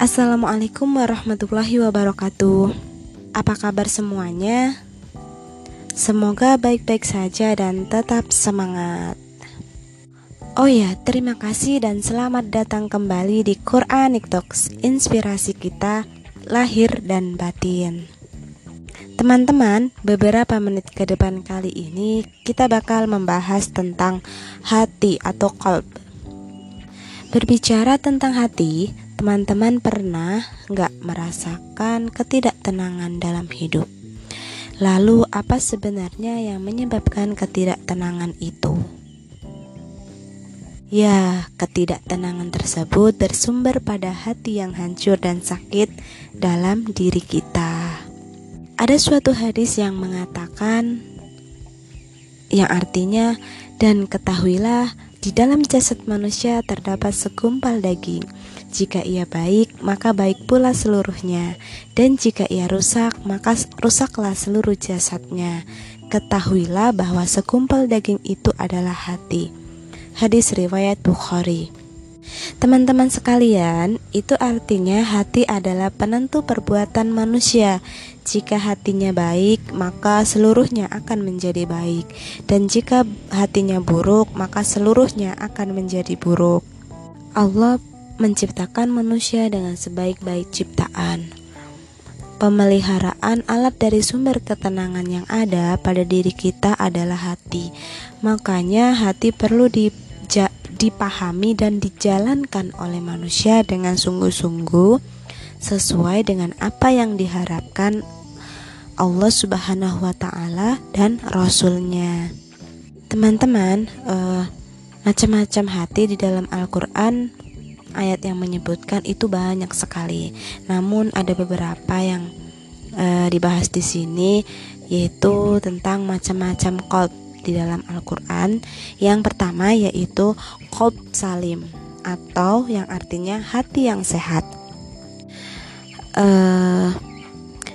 Assalamualaikum warahmatullahi wabarakatuh. Apa kabar semuanya? Semoga baik-baik saja dan tetap semangat. Oh ya, terima kasih dan selamat datang kembali di Quranic Talks, inspirasi kita lahir dan batin. Teman-teman, beberapa menit ke depan kali ini kita bakal membahas tentang hati atau qalb. Berbicara tentang hati, teman-teman pernah nggak merasakan ketidaktenangan dalam hidup? Lalu apa sebenarnya yang menyebabkan ketidaktenangan itu? Ya, ketidaktenangan tersebut bersumber pada hati yang hancur dan sakit dalam diri kita. Ada suatu hadis yang mengatakan, yang artinya, dan ketahuilah di dalam jasad manusia terdapat segumpal daging. Jika ia baik, maka baik pula seluruhnya, dan jika ia rusak, maka rusaklah seluruh jasadnya. Ketahuilah bahwa segumpal daging itu adalah hati. Hadis riwayat Bukhari. Teman-teman sekalian, itu artinya hati adalah penentu perbuatan manusia. Jika hatinya baik, maka seluruhnya akan menjadi baik, dan jika hatinya buruk, maka seluruhnya akan menjadi buruk. Allah menciptakan manusia dengan sebaik-baik ciptaan. Pemeliharaan alat dari sumber ketenangan yang ada pada diri kita adalah hati. Makanya hati perlu dipahami dan dijalankan oleh manusia dengan sungguh-sungguh sesuai dengan apa yang diharapkan Allah Subhanahu wa Ta'ala dan Rasul-Nya. Teman-teman, macam-macam hati di dalam Al-Quran, ayat yang menyebutkan itu banyak sekali. Namun ada beberapa yang dibahas di sini, yaitu tentang macam-macam qalb di dalam Al-Quran. Yang pertama yaitu qalb salim, atau yang artinya hati yang sehat,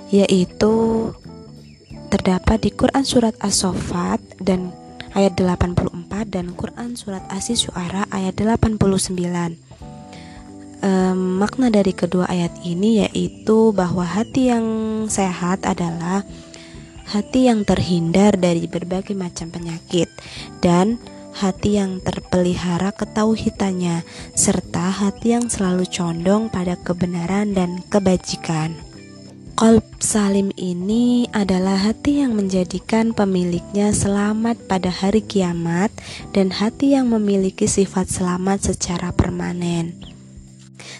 yaitu terdapat di Quran surat As-Saffat dan ayat 84 dan Quran surat Asy-Syu'ara ayat 89. Makna dari kedua ayat ini yaitu bahwa hati yang sehat adalah hati yang terhindar dari berbagai macam penyakit dan hati yang terpelihara ketauhidannya, serta hati yang selalu condong pada kebenaran dan kebajikan. Qalb salim ini adalah hati yang menjadikan pemiliknya selamat pada hari kiamat dan hati yang memiliki sifat selamat secara permanen.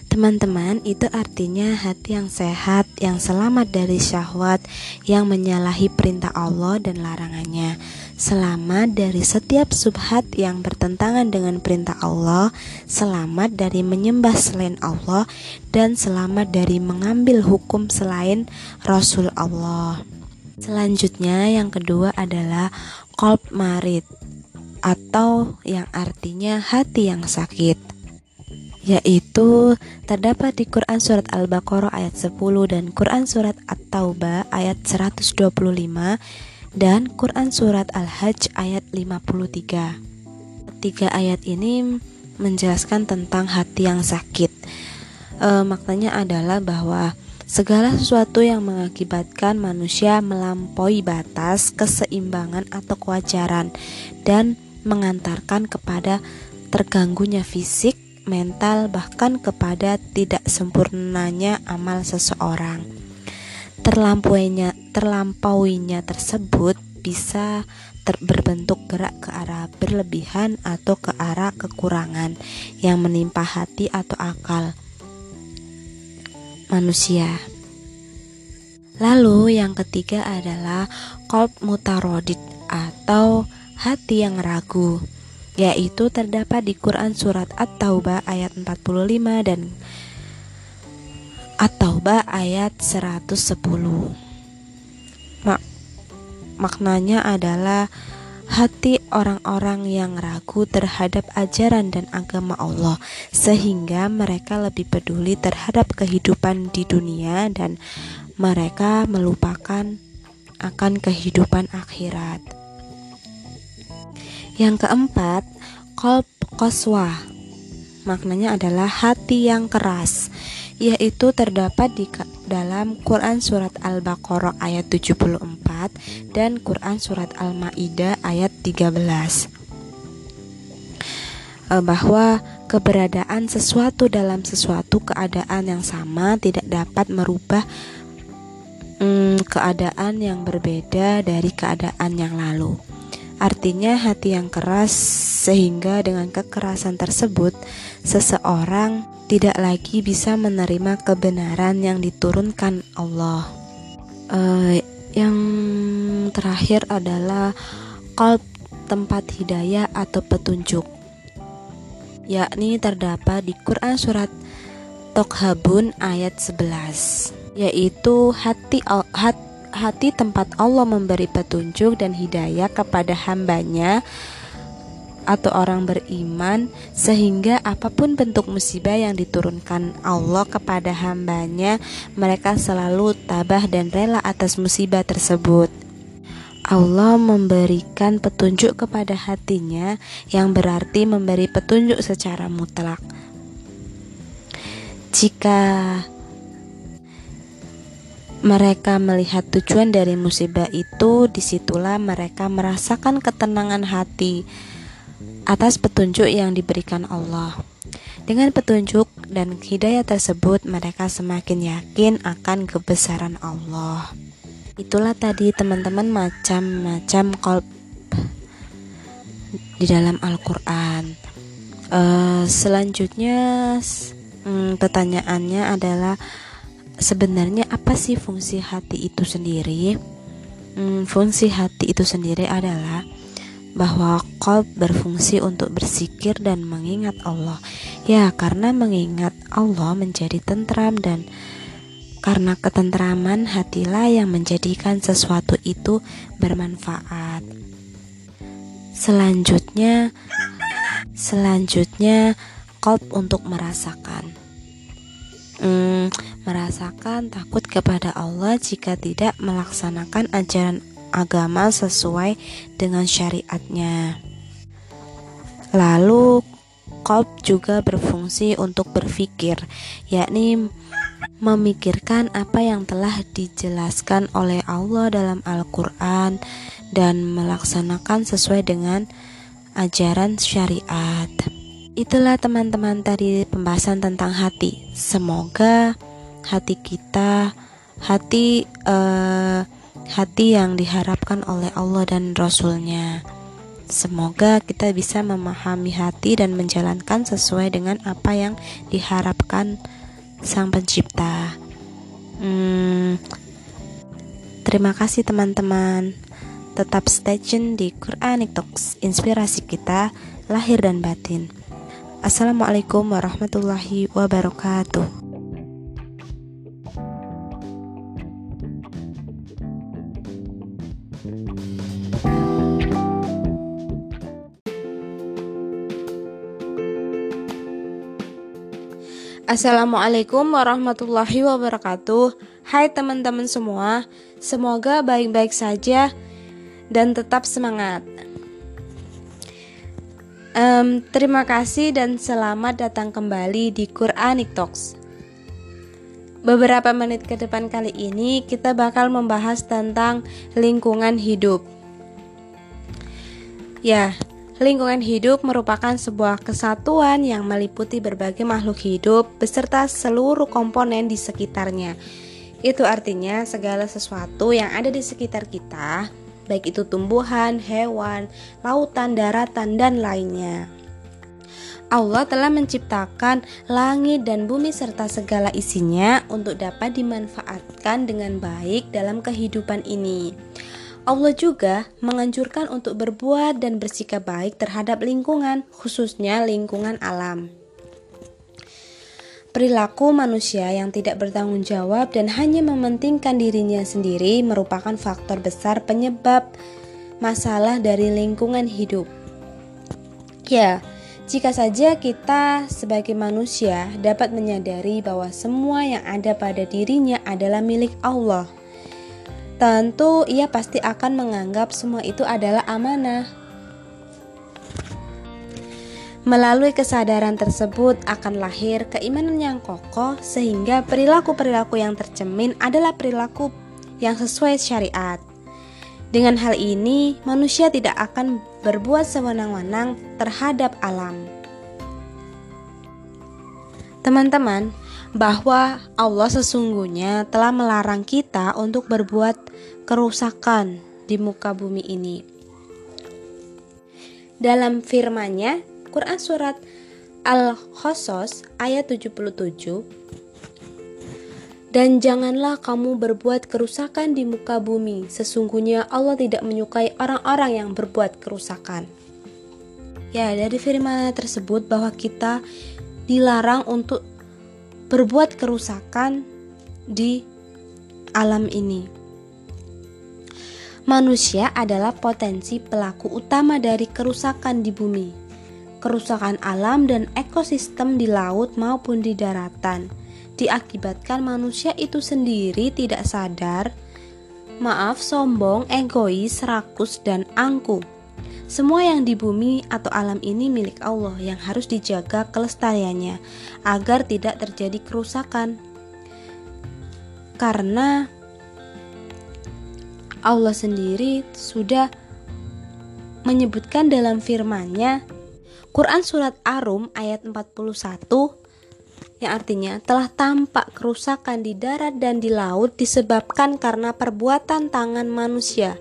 Teman-teman, itu artinya hati yang sehat, yang selamat dari syahwat, yang menyalahi perintah Allah dan larangannya, selamat dari setiap subhat yang bertentangan dengan perintah Allah, selamat dari menyembah selain Allah, dan selamat dari mengambil hukum selain Rasul Allah. Selanjutnya yang kedua adalah qalb marid, atau yang artinya hati yang sakit, yaitu terdapat di Quran surat Al-Baqarah ayat 10 dan Quran surat At-Taubah ayat 125 dan Quran surat Al-Hajj ayat 53. Ketiga ayat ini menjelaskan tentang hati yang sakit. Maknanya adalah bahwa segala sesuatu yang mengakibatkan manusia melampaui batas keseimbangan atau kewajaran dan mengantarkan kepada terganggunya fisik, mental, bahkan kepada tidak sempurnanya amal seseorang. Terlampauinya tersebut bisa berbentuk gerak ke arah berlebihan atau ke arah kekurangan yang menimpa hati atau akal manusia. Lalu yang ketiga adalah qalb mutarodid, atau hati yang ragu, yaitu terdapat di Quran surat At-Taubah ayat 45 dan At-Taubah ayat 110. Maknanya adalah hati orang-orang yang ragu terhadap ajaran dan agama Allah, sehingga mereka lebih peduli terhadap kehidupan di dunia dan mereka melupakan akan kehidupan akhirat. Yang keempat, qalb qaswa. Maknanya adalah hati yang keras, yaitu terdapat di dalam Quran Surat Al-Baqarah ayat 74 dan Quran Surat Al-Ma'idah ayat 13, bahwa keberadaan sesuatu dalam sesuatu keadaan yang sama tidak dapat merubah keadaan yang berbeda dari keadaan yang lalu. Artinya hati yang keras, sehingga dengan kekerasan tersebut seseorang tidak lagi bisa menerima kebenaran yang diturunkan Allah. Yang terakhir adalah qalb, tempat hidayah atau petunjuk, yakni terdapat di Quran Surat Tokhabun ayat 11, yaitu hati tempat Allah memberi petunjuk dan hidayah kepada hambanya atau orang beriman, sehingga apapun bentuk musibah yang diturunkan Allah kepada hambanya, mereka selalu tabah dan rela atas musibah tersebut. Allah memberikan petunjuk kepada hatinya, yang berarti memberi petunjuk secara mutlak. Jika mereka melihat tujuan dari musibah itu, disitulah mereka merasakan ketenangan hati atas petunjuk yang diberikan Allah. Dengan petunjuk dan hidayah tersebut, mereka semakin yakin akan kebesaran Allah. Itulah tadi teman-teman macam-macam qalb di dalam Al-Quran. Selanjutnya pertanyaannya adalah, sebenarnya apa sih fungsi hati itu sendiri? Fungsi hati itu sendiri adalah bahwa qalb berfungsi untuk bersikir dan mengingat Allah. Ya, karena mengingat Allah menjadi tentram, dan karena ketentraman hatilah yang menjadikan sesuatu itu bermanfaat. Selanjutnya qalb untuk merasakan. Merasakan takut kepada Allah jika tidak melaksanakan ajaran agama sesuai dengan syariatnya. Lalu qalb juga berfungsi untuk berpikir, yakni memikirkan apa yang telah dijelaskan oleh Allah dalam Al-Quran dan melaksanakan sesuai dengan ajaran syariat. Itulah teman-teman tadi pembahasan tentang hati. Semoga hati yang diharapkan oleh Allah dan Rasulnya. Semoga kita bisa memahami hati dan menjalankan sesuai dengan apa yang diharapkan Sang Pencipta. Terima kasih teman-teman. Tetap stay tune di Quranic Talks, inspirasi kita lahir dan batin. Assalamualaikum warahmatullahi wabarakatuh. Assalamualaikum warahmatullahi wabarakatuh. Hai teman-teman semua, semoga baik-baik saja dan tetap semangat. Terima kasih dan selamat datang kembali di Quranic Talks. Beberapa menit ke depan kali ini kita bakal membahas tentang lingkungan hidup. Ya, lingkungan hidup merupakan sebuah kesatuan yang meliputi berbagai makhluk hidup beserta seluruh komponen di sekitarnya. Itu artinya segala sesuatu yang ada di sekitar kita, baik itu tumbuhan, hewan, lautan, daratan, dan lainnya. Allah telah menciptakan langit dan bumi serta segala isinya untuk dapat dimanfaatkan dengan baik dalam kehidupan ini. Allah juga menganjurkan untuk berbuat dan bersikap baik terhadap lingkungan, khususnya lingkungan alam. Perilaku manusia yang tidak bertanggung jawab dan hanya mementingkan dirinya sendiri merupakan faktor besar penyebab masalah dari lingkungan hidup. Ya, jika saja kita sebagai manusia dapat menyadari bahwa semua yang ada pada dirinya adalah milik Allah, tentu ia pasti akan menganggap semua itu adalah amanah. Melalui kesadaran tersebut akan lahir keimanan yang kokoh, sehingga perilaku-perilaku yang tercermin adalah perilaku yang sesuai syariat. Dengan hal ini, manusia tidak akan berbuat sewenang-wenang terhadap alam. Teman-teman, bahwa Allah sesungguhnya telah melarang kita untuk berbuat kerusakan di muka bumi ini. Dalam firman-Nya, Quran surat Al-Qasas ayat 77, dan janganlah kamu berbuat kerusakan di muka bumi, sesungguhnya Allah tidak menyukai orang-orang yang berbuat kerusakan. Ya, dari firman tersebut bahwa kita dilarang untuk berbuat kerusakan di alam ini. Manusia adalah potensi pelaku utama dari kerusakan di bumi, kerusakan alam dan ekosistem di laut maupun di daratan diakibatkan manusia itu sendiri tidak sadar, sombong, egois, rakus, dan angkuh. Semua yang di bumi atau alam ini milik Allah yang harus dijaga kelestariannya agar tidak terjadi kerusakan, karena Allah sendiri sudah menyebutkan dalam firman-Nya Quran surat Ar-Rum ayat 41, yang artinya telah tampak kerusakan di darat dan di laut disebabkan karena perbuatan tangan manusia,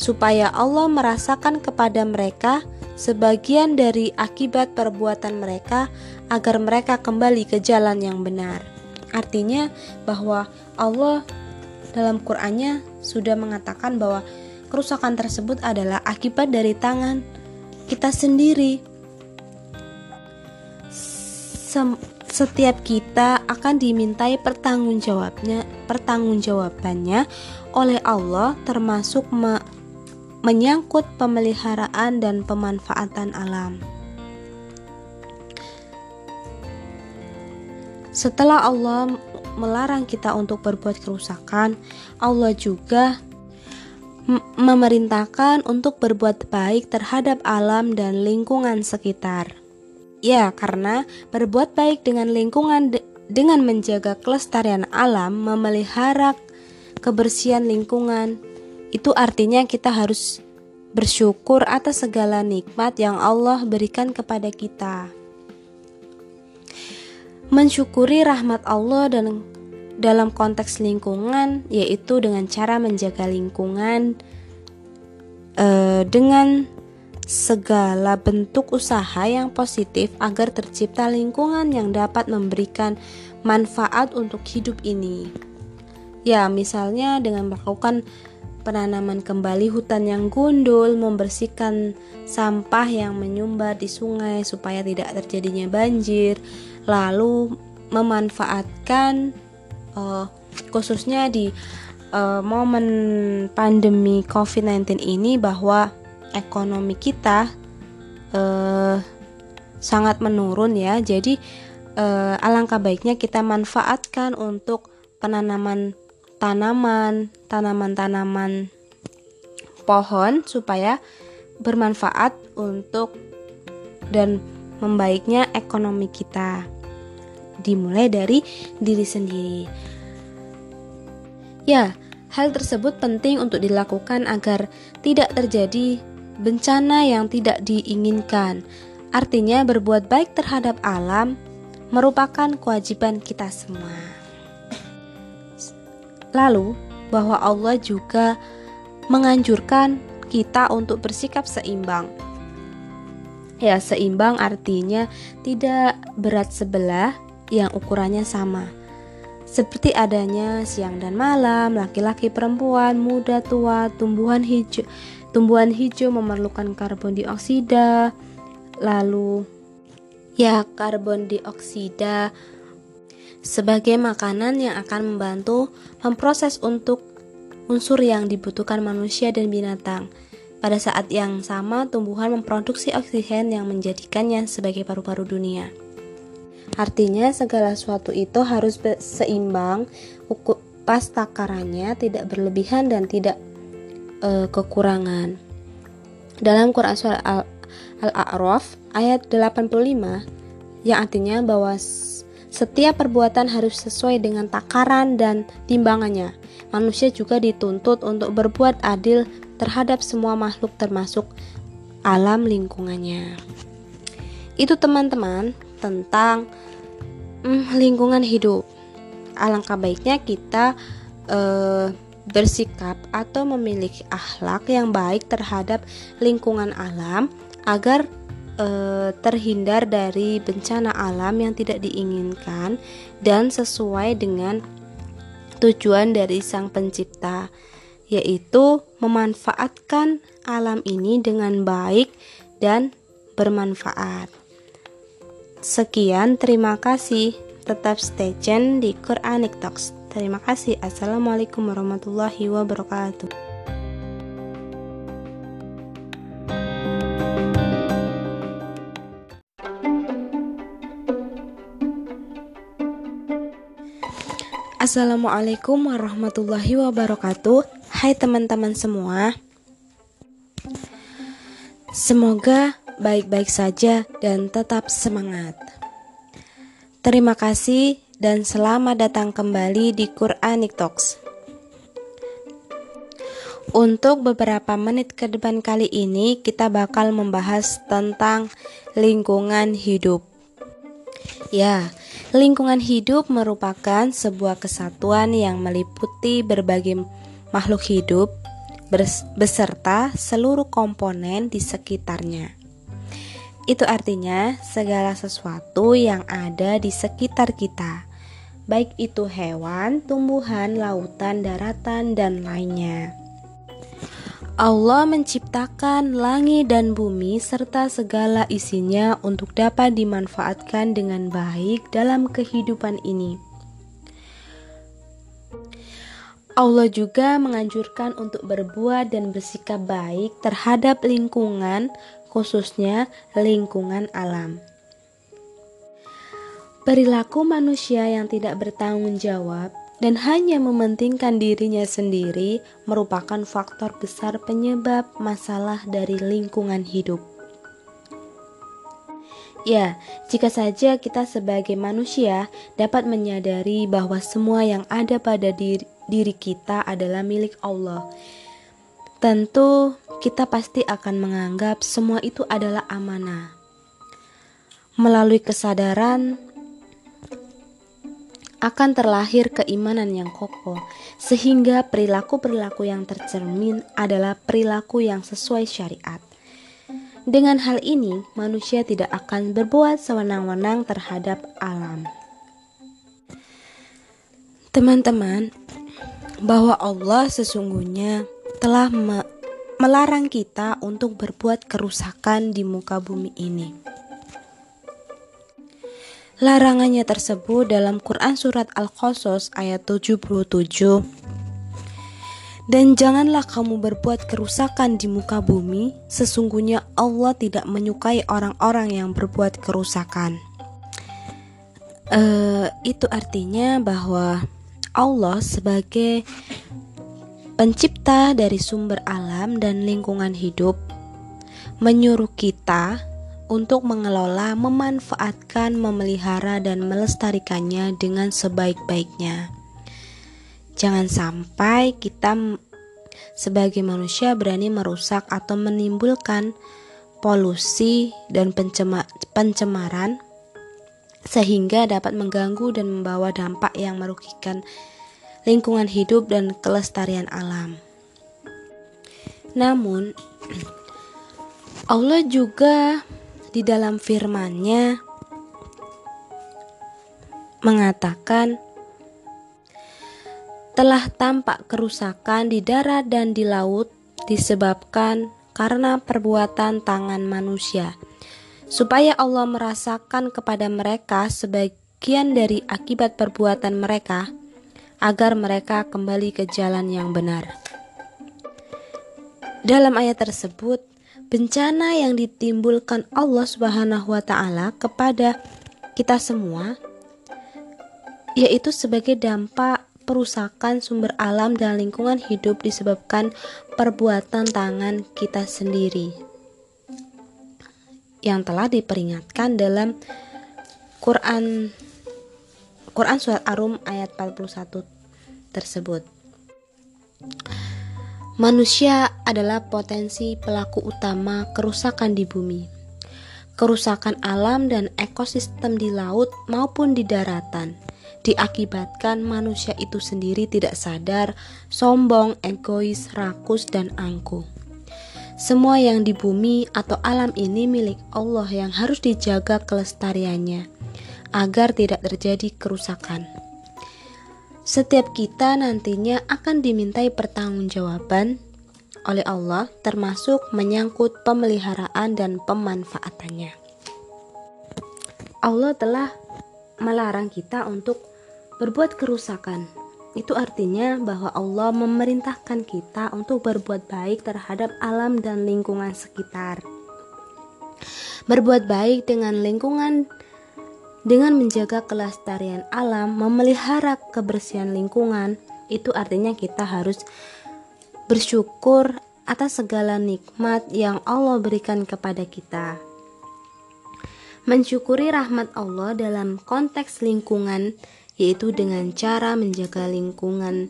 supaya Allah merasakan kepada mereka sebagian dari akibat perbuatan mereka agar mereka kembali ke jalan yang benar. Artinya bahwa Allah dalam Quran-Nya sudah mengatakan bahwa kerusakan tersebut adalah akibat dari tangan kita sendiri. Setiap kita akan dimintai pertanggungjawabannya oleh Allah, termasuk menyangkut pemeliharaan dan pemanfaatan alam. Setelah Allah melarang kita untuk berbuat kerusakan, Allah juga memerintahkan untuk berbuat baik terhadap alam dan lingkungan sekitar. Ya, karena berbuat baik dengan lingkungan dengan menjaga kelestarian alam, memelihara kebersihan lingkungan, itu artinya kita harus bersyukur atas segala nikmat yang Allah berikan kepada kita. Mensyukuri rahmat Allah dan dalam konteks lingkungan, yaitu dengan cara menjaga lingkungan dengan segala bentuk usaha yang positif agar tercipta lingkungan yang dapat memberikan manfaat untuk hidup ini. Ya, misalnya dengan melakukan penanaman kembali hutan yang gundul, membersihkan sampah yang menyumbat di sungai supaya tidak terjadinya banjir, lalu memanfaatkan khususnya di momen pandemi COVID-19 ini bahwa ekonomi kita sangat menurun ya. Jadi alangkah baiknya kita manfaatkan untuk penanaman tanaman pohon supaya bermanfaat untuk dan membaiknya ekonomi kita, dimulai dari diri sendiri. Ya, hal tersebut penting untuk dilakukan agar tidak terjadi bencana yang tidak diinginkan. Artinya berbuat baik terhadap alam merupakan kewajiban kita semua. Lalu bahwa Allah juga menganjurkan kita untuk bersikap seimbang. Ya, seimbang artinya tidak berat sebelah yang ukurannya sama. Seperti adanya siang dan malam, laki-laki, perempuan, muda, tua, tumbuhan hijau memerlukan karbon dioksida, lalu ya karbon dioksida sebagai makanan yang akan membantu memproses untuk unsur yang dibutuhkan manusia dan binatang. Pada saat yang sama, tumbuhan memproduksi oksigen yang menjadikannya sebagai paru-paru dunia. Artinya segala sesuatu itu harus seimbang, pas takarannya, tidak berlebihan dan tidak kekurangan. Dalam Quran surah Al-A'raf ayat 85 yang artinya bahwa setiap perbuatan harus sesuai dengan takaran dan timbangannya. Manusia juga dituntut untuk berbuat adil terhadap semua makhluk termasuk alam lingkungannya. Itu teman-teman tentang lingkungan hidup. Alangkah baiknya kita bersikap atau memiliki akhlak yang baik terhadap lingkungan alam agar terhindar dari bencana alam yang tidak diinginkan dan sesuai dengan tujuan dari Sang Pencipta, yaitu memanfaatkan alam ini dengan baik dan bermanfaat. Sekian, terima kasih. Tetap stay tune di Quranic Talks. Terima kasih. Assalamualaikum warahmatullahi wabarakatuh. Assalamualaikum warahmatullahi wabarakatuh. Hai teman-teman semua, semoga baik-baik saja dan tetap semangat. Terima kasih dan selamat datang kembali di Quranic Talks. Untuk beberapa menit ke depan kali ini kita bakal membahas tentang lingkungan hidup. Ya, lingkungan hidup merupakan sebuah kesatuan yang meliputi berbagai makhluk hidup beserta seluruh komponen di sekitarnya. Itu artinya segala sesuatu yang ada di sekitar kita, baik itu hewan, tumbuhan, lautan, daratan, dan lainnya. Allah menciptakan langit dan bumi serta segala isinya untuk dapat dimanfaatkan dengan baik dalam kehidupan ini. Allah juga menganjurkan untuk berbuat dan bersikap baik terhadap lingkungan, khususnya lingkungan alam. Perilaku manusia yang tidak bertanggung jawab dan hanya mementingkan dirinya sendiri merupakan faktor besar penyebab masalah dari lingkungan hidup. Ya, jika saja kita sebagai manusia dapat menyadari bahwa semua yang ada pada diri kita adalah milik Allah, tentu kita pasti akan menganggap semua itu adalah amanah. Melalui kesadaran akan terlahir keimanan yang kokoh, sehingga perilaku-perilaku yang tercermin adalah perilaku yang sesuai syariat. Dengan hal ini, manusia tidak akan berbuat sewenang-wenang terhadap alam. Teman-teman, bahwa Allah sesungguhnya telah melarang kita untuk berbuat kerusakan di muka bumi ini. Larangannya tersebut dalam Quran Surat Al-Qasas ayat 77. Dan janganlah kamu berbuat kerusakan di muka bumi, sesungguhnya Allah tidak menyukai orang-orang yang berbuat kerusakan. Itu artinya bahwa Allah sebagai pencipta dari sumber alam dan lingkungan hidup menyuruh kita untuk mengelola, memanfaatkan, memelihara, dan melestarikannya dengan sebaik-baiknya. Jangan sampai kita sebagai manusia berani merusak atau menimbulkan polusi dan pencemaran sehingga dapat mengganggu dan membawa dampak yang merugikan lingkungan hidup dan kelestarian alam. Namun, Allah juga di dalam firman-Nya mengatakan telah tampak kerusakan di darat dan di laut disebabkan karena perbuatan tangan manusia, supaya Allah merasakan kepada mereka sebagian dari akibat perbuatan mereka agar mereka kembali ke jalan yang benar. Dalam ayat tersebut, bencana yang ditimbulkan Allah Subhanahu wa Ta'ala kepada kita semua, yaitu sebagai dampak perusakan sumber alam dan lingkungan hidup disebabkan perbuatan tangan kita sendiri. yang telah diperingatkan dalam Quran surat Ar-Rum ayat 41 tersebut. Manusia adalah potensi pelaku utama kerusakan di bumi. Kerusakan alam dan ekosistem di laut maupun di daratan diakibatkan manusia itu sendiri tidak sadar, sombong, egois, rakus, dan angkuh. Semua yang di bumi atau alam ini milik Allah yang harus dijaga kelestariannya agar tidak terjadi kerusakan. Setiap kita nantinya akan dimintai pertanggungjawaban oleh Allah, termasuk menyangkut pemeliharaan dan pemanfaatannya. Allah telah melarang kita untuk berbuat kerusakan. Itu artinya bahwa Allah memerintahkan kita untuk berbuat baik terhadap alam dan lingkungan sekitar. Berbuat baik dengan lingkungan dengan menjaga kelestarian alam, memelihara kebersihan lingkungan, itu artinya kita harus bersyukur atas segala nikmat yang Allah berikan kepada kita. Mensyukuri rahmat Allah dalam konteks lingkungan, yaitu dengan cara menjaga lingkungan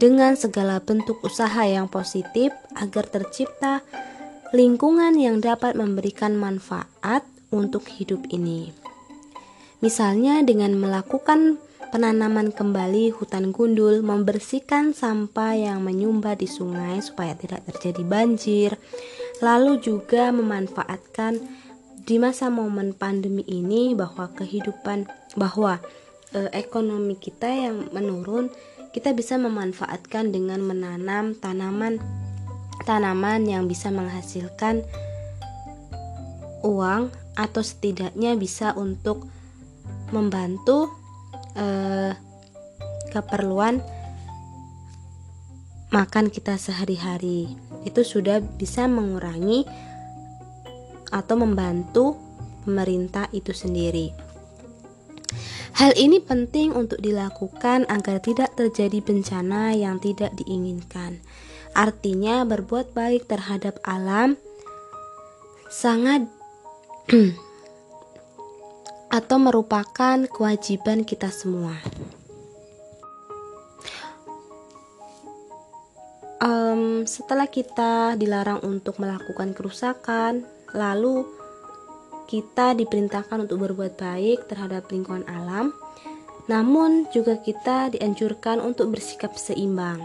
dengan segala bentuk usaha yang positif agar tercipta lingkungan yang dapat memberikan manfaat untuk hidup ini. Misalnya dengan melakukan penanaman kembali hutan gundul, membersihkan sampah yang menyumbat di sungai supaya tidak terjadi banjir, lalu juga memanfaatkan di masa momen pandemi ini bahwa ekonomi kita yang menurun, kita bisa memanfaatkan dengan menanam tanaman yang bisa menghasilkan uang atau setidaknya bisa untuk membantu keperluan makan kita sehari-hari. Itu sudah bisa mengurangi atau membantu pemerintah itu sendiri. Hal ini penting untuk dilakukan agar tidak terjadi bencana yang tidak diinginkan. Artinya berbuat baik terhadap alam sangat atau merupakan kewajiban kita semua. Setelah kita dilarang untuk melakukan kerusakan, lalu kita diperintahkan untuk berbuat baik terhadap lingkungan alam, namun juga kita dianjurkan untuk bersikap seimbang.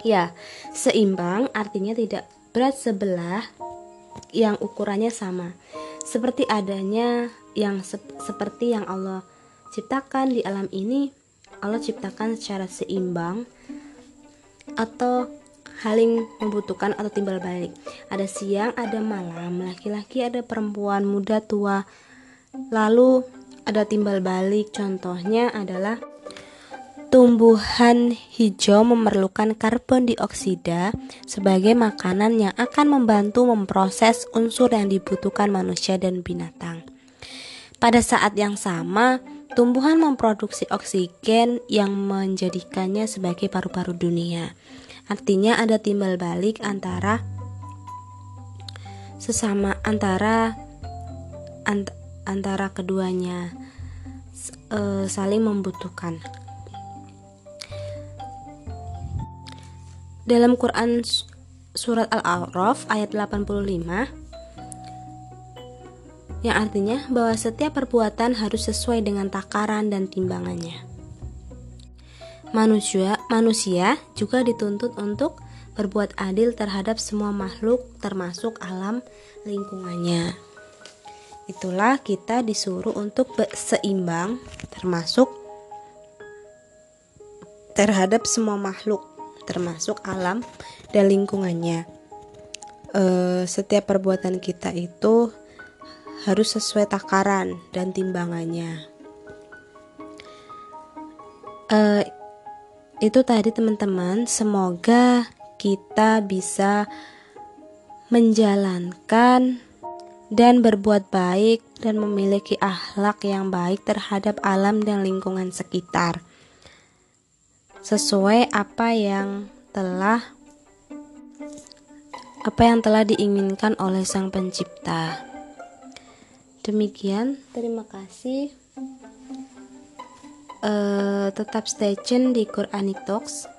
Ya, seimbang artinya tidak berat sebelah yang ukurannya sama. Seperti adanya yang seperti yang Allah ciptakan di alam ini, Allah ciptakan secara seimbang atau saling membutuhkan atau timbal balik. Ada siang, ada malam, laki-laki ada perempuan, muda tua. Lalu ada timbal balik. Contohnya adalah tumbuhan hijau memerlukan karbon dioksida sebagai makanan yang akan membantu memproses unsur yang dibutuhkan manusia dan binatang. Pada saat yang sama, tumbuhan memproduksi oksigen yang menjadikannya sebagai paru-paru dunia. Artinya ada timbal balik antara keduanya, saling membutuhkan. Dalam Quran surat Al-A'raf ayat 85 yang artinya bahwa setiap perbuatan harus sesuai dengan takaran dan timbangannya. Manusia juga dituntut untuk berbuat adil terhadap semua makhluk termasuk alam lingkungannya. Itulah kita disuruh untuk seimbang termasuk terhadap semua makhluk termasuk alam dan lingkungannya. Setiap perbuatan kita itu harus sesuai takaran dan timbangannya. Itu tadi teman-teman, semoga kita bisa menjalankan dan berbuat baik dan memiliki akhlak yang baik terhadap alam dan lingkungan sekitar, sesuai apa yang telah apa yang telah diinginkan oleh Sang Pencipta. Demikian, terima kasih. Tetap stay tune di Quranic Talks.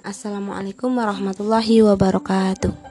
Assalamualaikum warahmatullahi wabarakatuh.